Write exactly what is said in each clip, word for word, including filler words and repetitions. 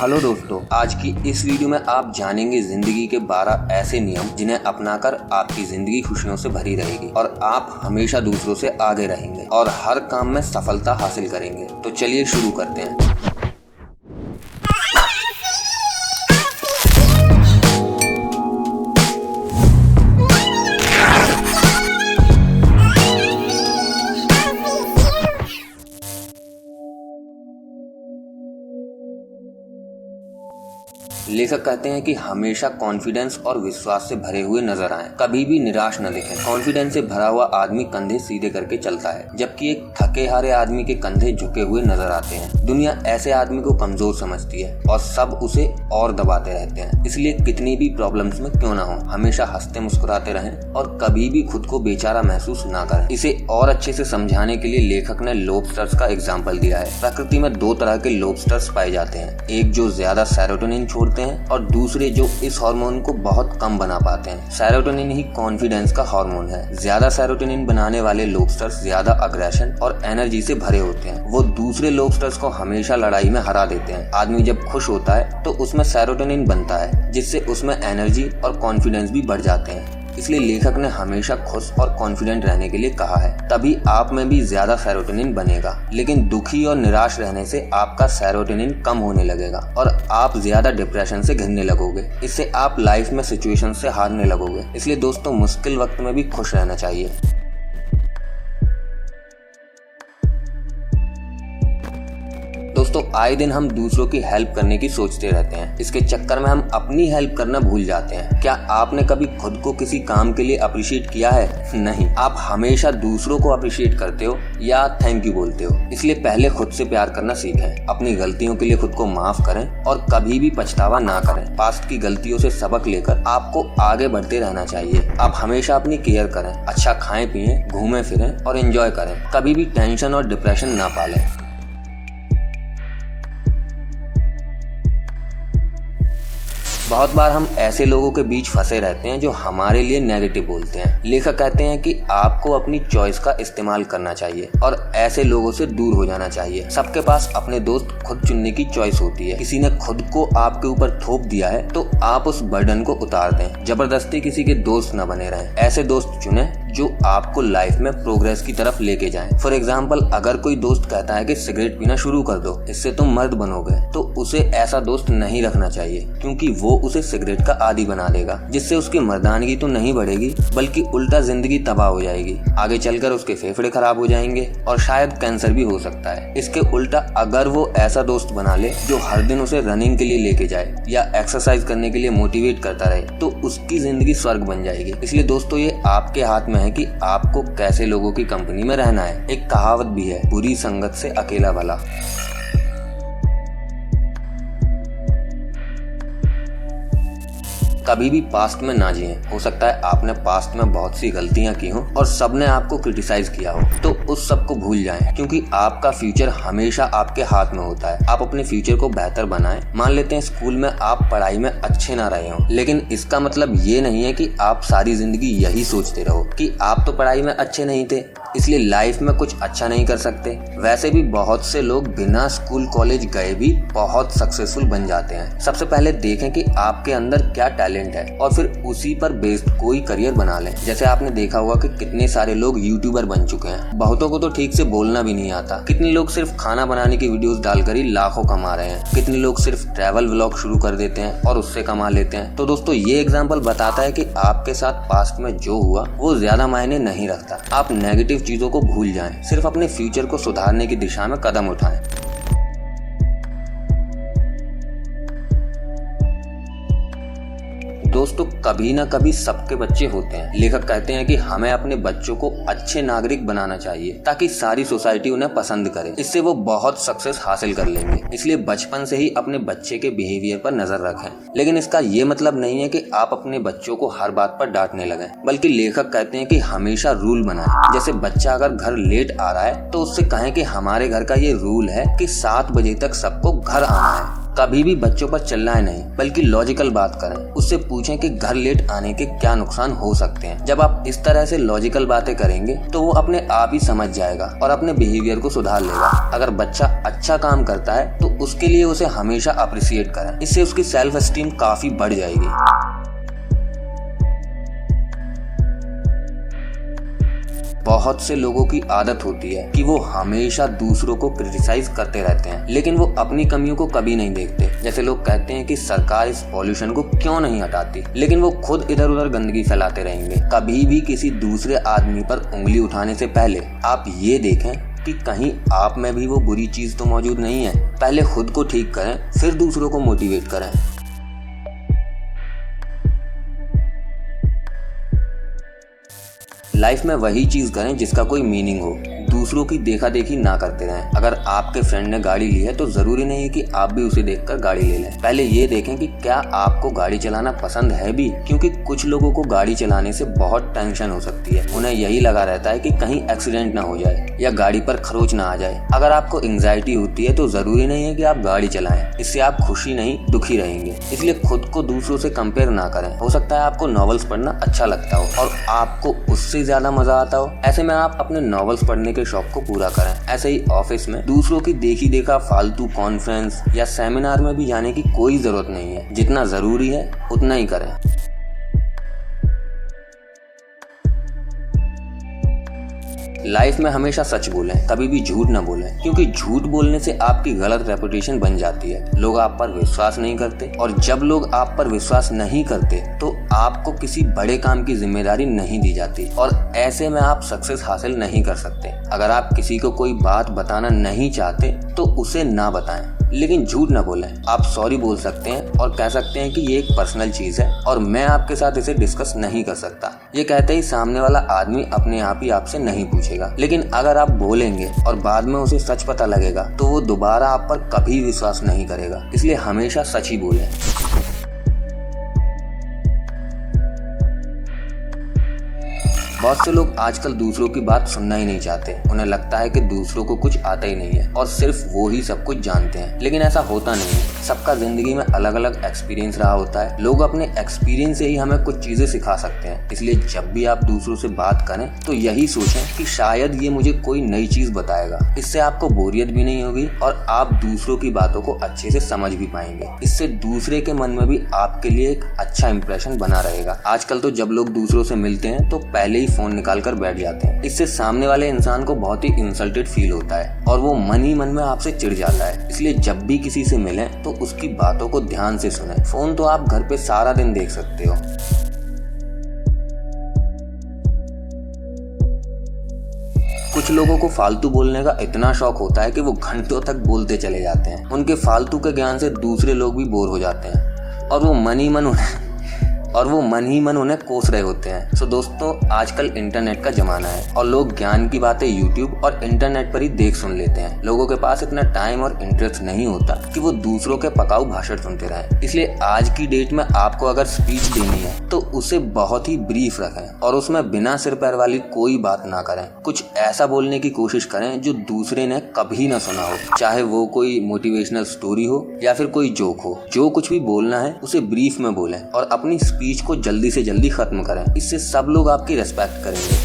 Hello दोस्तों, आज की इस वीडियो में आप जानेंगे जिंदगी के बारह ऐसे नियम जिन्हें अपनाकर आपकी जिंदगी खुशियों से भरी रहेगी और आप हमेशा दूसरों से आगे रहेंगे और हर काम में सफलता हासिल करेंगे। तो चलिए शुरू करते हैं। लेखक कहते हैं कि हमेशा कॉन्फिडेंस और विश्वास से भरे हुए नजर आएं, कभी भी निराश न दिखें। कॉन्फिडेंस से भरा हुआ आदमी कंधे सीधे करके चलता है, जबकि एक थके हारे आदमी के कंधे झुके हुए नजर आते हैं। दुनिया ऐसे आदमी को कमजोर समझती है और सब उसे और दबाते रहते हैं। इसलिए कितनी भी प्रॉब्लम्स में क्यों ना हो, हमेशा हंसते मुस्कुराते रहें और कभी भी खुद को बेचारा महसूस ना करें। इसे और अच्छे से समझाने के लिए लेखक ने लॉबस्टर्स का एग्जाम्पल दिया है। प्रकृति में दो तरह के लॉबस्टर्स पाए जाते हैं, एक जो ज्यादा सेरोटोनिन छोड़ते हैं और दूसरे जो इस हार्मोन को बहुत कम बना पाते हैं। सेरोटोनिन ही कॉन्फिडेंस का हार्मोन है। ज्यादा सेरोटोनिन बनाने वाले लॉबस्टर्स ज्यादा अग्रेशन और एनर्जी से भरे होते हैं। वो दूसरे लॉबस्टर्स को हमेशा लड़ाई में हरा देते हैं। आदमी जब खुश होता है तो उसमें सेरोटोनिन बनता है, जिससे उसमें एनर्जी और कॉन्फिडेंस भी बढ़ जाते हैं। इसलिए लेखक ने हमेशा खुश और कॉन्फिडेंट रहने के लिए कहा है, तभी आप में भी ज्यादा सेरोटोनिन बनेगा। लेकिन दुखी और निराश रहने से आपका सेरोटोनिन कम होने लगेगा और आप ज्यादा डिप्रेशन से घिरने लगोगे। इससे आप लाइफ में सिचुएशन से हारने लगोगे। इसलिए दोस्तों, मुश्किल वक्त में भी खुश रहना चाहिए। दोस्तों, आए दिन हम दूसरों की हेल्प करने की सोचते रहते हैं, इसके चक्कर में हम अपनी हेल्प करना भूल जाते हैं। क्या आपने कभी खुद को किसी काम के लिए अप्रिशिएट किया है? नहीं। आप हमेशा दूसरों को अप्रिशिएट करते हो या थैंक यू बोलते हो। इसलिए पहले खुद से प्यार करना सीखें, अपनी गलतियों के लिए खुद को माफ करें और कभी भी पछतावा ना करें। पास्ट की गलतियों से सबक लेकर आपको आगे बढ़ते रहना चाहिए। आप हमेशा अपनी केयर करें, अच्छा खाएं पिएं, घूमें फिरें और एंजॉय करें। कभी भी टेंशन और डिप्रेशन ना पालें। बहुत बार हम ऐसे लोगों के बीच फंसे रहते हैं जो हमारे लिए नेगेटिव बोलते हैं। लेखक कहते हैं कि आपको अपनी चॉइस का इस्तेमाल करना चाहिए और ऐसे लोगों से दूर हो जाना चाहिए। सबके पास अपने दोस्त खुद चुनने की चॉइस होती है। किसी ने खुद को आपके ऊपर थोप दिया है तो आप उस बर्डन को उतार दें। जबरदस्ती किसी के दोस्त न बने रहें। ऐसे दोस्त चुनें जो आपको लाइफ में प्रोग्रेस की तरफ लेके जाएं। फॉर एग्जाम्पल, अगर कोई दोस्त कहता है कि सिगरेट पीना शुरू कर दो, इससे तुम मर्द बनोगे, तो उसे ऐसा दोस्त नहीं रखना चाहिए, क्योंकि वो उसे सिगरेट का आदी बना देगा, जिससे उसकी मर्दानगी तो नहीं बढ़ेगी बल्कि उल्टा जिंदगी तबाह हो जाएगी। आगे चलकर उसके फेफड़े खराब हो जाएंगे और शायद कैंसर भी हो सकता है। इसके उल्टा अगर वो ऐसा दोस्त बना ले जो हर दिन उसे रनिंग के लिए लेके जाए या एक्सरसाइज करने के लिए मोटिवेट करता रहे, तो उसकी जिंदगी स्वर्ग बन जाएगी। इसलिए दोस्तों, ये आपके हाथ में है कि आपको कैसे लोगों की कंपनी में रहना है। एक कहावत भी है, बुरी संगत से अकेला भला। कभी भी पास्ट में ना जिए। हो सकता है आपने पास्ट में बहुत सी गलतियां की हो और सबने आपको क्रिटिसाइज किया हो, तो उस सबको भूल जाएं, क्योंकि आपका फ्यूचर हमेशा आपके हाथ में होता है। आप अपने फ्यूचर को बेहतर बनाएं। मान लेते हैं स्कूल में आप पढ़ाई में अच्छे ना रहे हो, लेकिन इसका मतलब ये नहीं है कि आप सारी जिंदगी यही सोचते रहो कि आप तो पढ़ाई में अच्छे नहीं थे इसलिए लाइफ में कुछ अच्छा नहीं कर सकते। वैसे भी बहुत से लोग बिना स्कूल कॉलेज गए भी बहुत सक्सेसफुल बन जाते हैं। सबसे पहले देखें कि आपके अंदर क्या टैलेंट है और फिर उसी पर बेस्ड कोई करियर बना लें। जैसे आपने देखा होगा कि कितने सारे लोग यूट्यूबर बन चुके हैं। बहुतों को तो ठीक से बोलना भी नहीं आता। कितने लोग सिर्फ खाना बनाने की वीडियोस डालकर ही लाखों कमा रहे हैं। कितने लोग सिर्फ ट्रैवल व्लॉग शुरू कर देते हैं और उससे कमा लेते हैं। तो दोस्तों, ये एग्जाम्पल बताता है कि आपके साथ पास्ट में जो हुआ वो ज्यादा मायने नहीं रखता। आप नेगेटिव चीजों को भूल जाएं, सिर्फ अपने फ्यूचर को सुधारने की दिशा में कदम उठाएं। दोस्तों, कभी ना कभी सबके बच्चे होते हैं। लेखक कहते हैं कि हमें अपने बच्चों को अच्छे नागरिक बनाना चाहिए ताकि सारी सोसाइटी उन्हें पसंद करे। इससे वो बहुत सक्सेस हासिल कर लेंगे। इसलिए बचपन से ही अपने बच्चे के बिहेवियर पर नजर रखें। लेकिन इसका ये मतलब नहीं है कि आप अपने बच्चों को हर बात पर डांटने लगें, बल्कि लेखक कहते हैं कि हमेशा रूल बनाएं। जैसे बच्चा अगर घर लेट आ रहा है तो उससे कहें कि हमारे घर का ये रूल है कि सात बजे तक सबको घर आना है। कभी भी बच्चों पर चिल्लाएं नहीं, बल्कि लॉजिकल बात करें। उससे पूछें कि घर लेट आने के क्या नुकसान हो सकते हैं। जब आप इस तरह से लॉजिकल बातें करेंगे तो वो अपने आप ही समझ जाएगा और अपने बिहेवियर को सुधार लेगा। अगर बच्चा अच्छा काम करता है तो उसके लिए उसे हमेशा अप्रिशिएट करें। इससे उसकी सेल्फ एस्टीम काफी बढ़ जाएगी। बहुत से लोगों की आदत होती है कि वो हमेशा दूसरों को क्रिटिसाइज करते रहते हैं, लेकिन वो अपनी कमियों को कभी नहीं देखते। जैसे लोग कहते हैं कि सरकार इस पॉल्यूशन को क्यों नहीं हटाती, लेकिन वो खुद इधर उधर गंदगी फैलाते रहेंगे। कभी भी किसी दूसरे आदमी पर उंगली उठाने से पहले आप ये देखें कि कहीं आप में भी वो बुरी चीज तो मौजूद नहीं है। पहले खुद को ठीक करें, फिर दूसरों को मोटिवेट करें। लाइफ में वही चीज करें जिसका कोई मीनिंग हो, दूसरों की देखा देखी ना करते रहें। अगर आपके फ्रेंड ने गाड़ी ली है तो जरूरी नहीं है कि आप भी उसे देखकर गाड़ी ले लें। पहले ये देखें कि क्या आपको गाड़ी चलाना पसंद है भी, क्योंकि कुछ लोगों को गाड़ी चलाने से बहुत टेंशन हो सकती है। उन्हें यही लगा रहता है कि कहीं एक्सीडेंट ना हो जाए या गाड़ी पर खरोच ना आ जाए। अगर आपको एंग्जाइटी होती है तो जरूरी नहीं है कि आप गाड़ी चलाएं, इससे आप खुशी नहीं दुखी रहेंगे। इसलिए खुद को दूसरों से कंपेयर ना करें। हो सकता है आपको नॉवेल्स पढ़ना अच्छा लगता हो और आपको उससे ज्यादा मजा आता हो, ऐसे में आप अपने नॉवेल्स पढ़ने के शौक को पूरा करें। ऐसे ही ऑफिस में दूसरों की देखी देखा फालतू कॉन्फ्रेंस या सेमिनार में भी जाने की कोई जरूरत नहीं है। जितना जरूरी है उतना ही करें। लाइफ में हमेशा सच बोलें, कभी भी झूठ न बोलें, क्योंकि झूठ बोलने से आपकी गलत रेपुटेशन बन जाती है। लोग आप पर विश्वास नहीं करते, और जब लोग आप पर विश्वास नहीं करते तो आपको किसी बड़े काम की जिम्मेदारी नहीं दी जाती, और ऐसे में आप सक्सेस हासिल नहीं कर सकते। अगर आप किसी को कोई बात बताना नहीं चाहते तो उसे ना बताएं, लेकिन झूठ ना बोलें। आप सॉरी बोल सकते हैं और कह सकते हैं कि ये एक पर्सनल चीज है और मैं आपके साथ इसे डिस्कस नहीं कर सकता। ये कहते ही सामने वाला आदमी अपने आप ही आपसे नहीं पूछेगा, लेकिन अगर आप बोलेंगे और बाद में उसे सच पता लगेगा तो वो दोबारा आप पर कभी विश्वास नहीं करेगा। इसलिए हमेशा सच ही बोलें। बहुत से लोग आजकल दूसरों की बात सुनना ही नहीं चाहते। उन्हें लगता है कि दूसरों को कुछ आता ही नहीं है और सिर्फ वो ही सब कुछ जानते हैं, लेकिन ऐसा होता नहीं है। सबका जिंदगी में अलग अलग एक्सपीरियंस रहा होता है। लोग अपने एक्सपीरियंस से ही हमें कुछ चीजें सिखा सकते हैं। इसलिए जब भी आप दूसरों से बात करें तो यही सोचें कि शायद ये मुझे कोई नई चीज बताएगा। इससे आपको बोरियत भी नहीं होगी और आप दूसरों की बातों को अच्छे से समझ भी पाएंगे। इससे दूसरे के मन में भी आपके लिए एक अच्छा इंप्रेशन बना रहेगा। आजकल तो जब लोग दूसरों से मिलते हैं तो पहले फोन निकाल कर बैठ जाते हैं। इससे सामने वाले इंसान को बहुत ही इंसल्टेड फील होता है और वो मन ही मन में आपसे चिढ़ जाता है। इसलिए जब भी किसी से मिलें तो उसकी बातों को ध्यान से सुनें। फोन तो आप घर पे सारा दिन देख सकते हो। कुछ लोगों को फालतू बोलने का इतना शौक होता है कि वो घंटों तक बोलते चले जाते हैं। उनके फालतू के ज्ञान से दूसरे लोग भी बोर हो जाते हैं और वो मन ही मन उन्हें और वो मन ही मन उन्हें कोस रहे होते हैं। सो दोस्तों, आजकल इंटरनेट का जमाना है और लोग ज्ञान की बातें यूट्यूब और इंटरनेट पर ही देख सुन लेते हैं। लोगों के पास इतना टाइम और इंटरेस्ट नहीं होता कि वो दूसरों के पकाऊ भाषण सुनते रहें। इसलिए आज की डेट में आपको अगर स्पीच देनी है तो उसे बहुत ही ब्रीफ रखें और उसमें बिना सिर पैर वाली कोई बात ना करें। कुछ ऐसा बोलने की कोशिश करें जो दूसरे ने कभी ना सुना हो, चाहे वो कोई मोटिवेशनल स्टोरी हो या फिर कोई जोक हो। जो कुछ भी बोलना है उसे ब्रीफ में बोलें और अपनी स्पीच को जल्दी से जल्दी खत्म करें। इससे सब लोग आपकी रिस्पेक्ट करेंगे।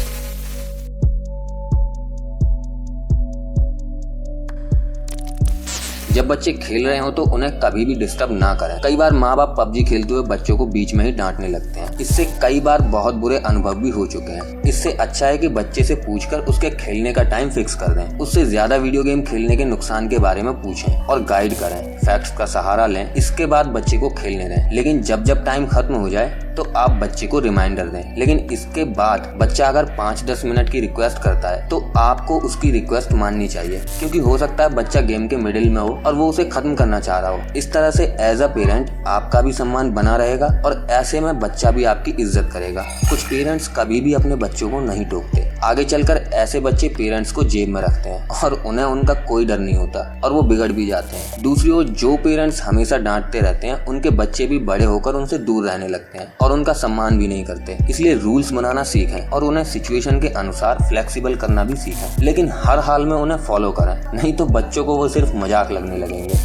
जब बच्चे खेल रहे हो तो उन्हें कभी भी डिस्टर्ब ना करें। कई बार माँ बाप पबजी खेलते हुए बच्चों को बीच में ही डांटने लगते हैं। इससे कई बार बहुत बुरे अनुभव भी हो चुके हैं। इससे अच्छा है कि बच्चे से पूछकर उसके खेलने का टाइम फिक्स कर दें। उससे ज्यादा वीडियो गेम खेलने के नुकसान के बारे में पूछें और गाइड करें। फैक्ट्स का सहारा लें। इसके बाद बच्चे को खेलने दें, लेकिन जब जब टाइम खत्म हो जाए तो आप बच्चे को रिमाइंडर दें। लेकिन इसके बाद बच्चा अगर पाँच दस मिनट की रिक्वेस्ट करता है तो आपको उसकी रिक्वेस्ट माननी चाहिए, क्योंकि हो सकता है बच्चा गेम के मिडिल में हो और वो उसे खत्म करना चाह रहा हो। इस तरह से एज अ पेरेंट आपका भी सम्मान बना रहेगा और ऐसे में बच्चा भी आपकी इज्जत करेगा। कुछ पेरेंट्स कभी भी अपने बच्चों को नहीं टोकते। आगे चलकर ऐसे बच्चे पेरेंट्स को जेब में रखते हैं और उन्हें उनका कोई डर नहीं होता और वो बिगड़ भी जाते हैं। दूसरी ओर जो पेरेंट्स हमेशा डांटते रहते हैं उनके बच्चे भी बड़े होकर उनसे दूर रहने लगते हैं और उनका सम्मान भी नहीं करते। इसलिए रूल्स बनाना सीखें और उन्हें सिचुएशन के अनुसार फ्लेक्सिबल करना भी सीखें, लेकिन हर हाल में उन्हें फॉलो करें, नहीं तो बच्चों को वो सिर्फ मजाक लगने लगेंगे।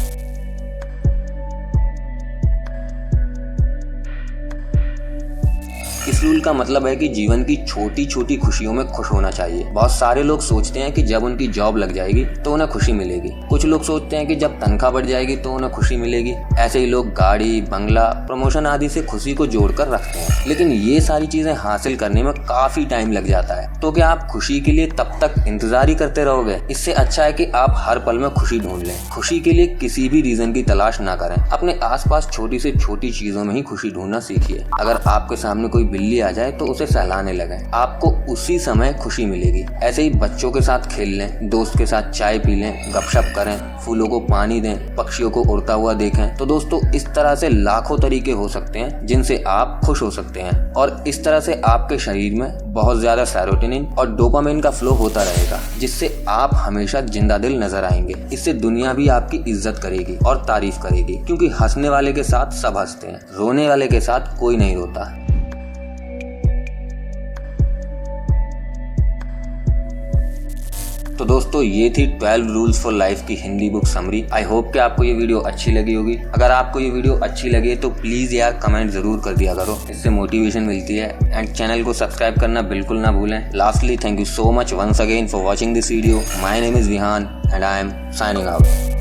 इस रूल का मतलब है कि जीवन की छोटी छोटी खुशियों में खुश होना चाहिए। बहुत सारे लोग सोचते हैं कि जब उनकी जॉब लग जाएगी तो उन्हें खुशी मिलेगी। कुछ लोग सोचते हैं कि जब तनख्वाह बढ़ जाएगी तो उन्हें खुशी मिलेगी। ऐसे ही लोग गाड़ी, बंगला, प्रमोशन आदि से खुशी को जोड़कर रखते हैं, लेकिन ये सारी चीजें हासिल करने में काफी टाइम लग जाता है। तो क्या आप खुशी के लिए तब तक इंतजार ही करते रहोगे? इससे अच्छा है कि आप हर पल में खुशी ढूंढ लें। खुशी के लिए किसी भी रीजन की तलाश ना करें, अपने आसपास छोटी से छोटी चीजों में ही खुशी ढूंढना सीखिए। अगर आपके सामने कोई बिल्ली आ जाए तो उसे सहलाने लगे, आपको उसी समय खुशी मिलेगी। ऐसे ही बच्चों के साथ खेल लें, दोस्त के साथ चाय पी लें, गपशप करें, फूलों को पानी दें, पक्षियों को उड़ता हुआ देखें। तो दोस्तों, इस तरह से लाखों तरीके हो सकते हैं जिनसे आप खुश हो सकते हैं, और इस तरह से आपके शरीर में बहुत ज्यादा सेरोटोनिन और डोपामिन का फ्लो होता रहेगा, जिससे आप हमेशा जिंदा दिल नजर आएंगे। इससे दुनिया भी आपकी इज्जत करेगी और तारीफ करेगी, क्योंकि हंसने वाले के साथ सब हंसते हैं, रोने वाले के साथ कोई नहीं रोता। तो दोस्तों, ये थी ट्वेल्व रूल्स फॉर लाइफ की Hindi book summary. I hope कि आपको ये वीडियो अच्छी लगी होगी। अगर आपको ये वीडियो अच्छी लगी तो प्लीज यार कमेंट जरूर कर दिया करो, इससे मोटिवेशन मिलती है। एंड चैनल को सब्सक्राइब करना बिल्कुल ना भूलें। Lastly, thank you so much once again for watching this video. My name is Vihaan and I am signing out.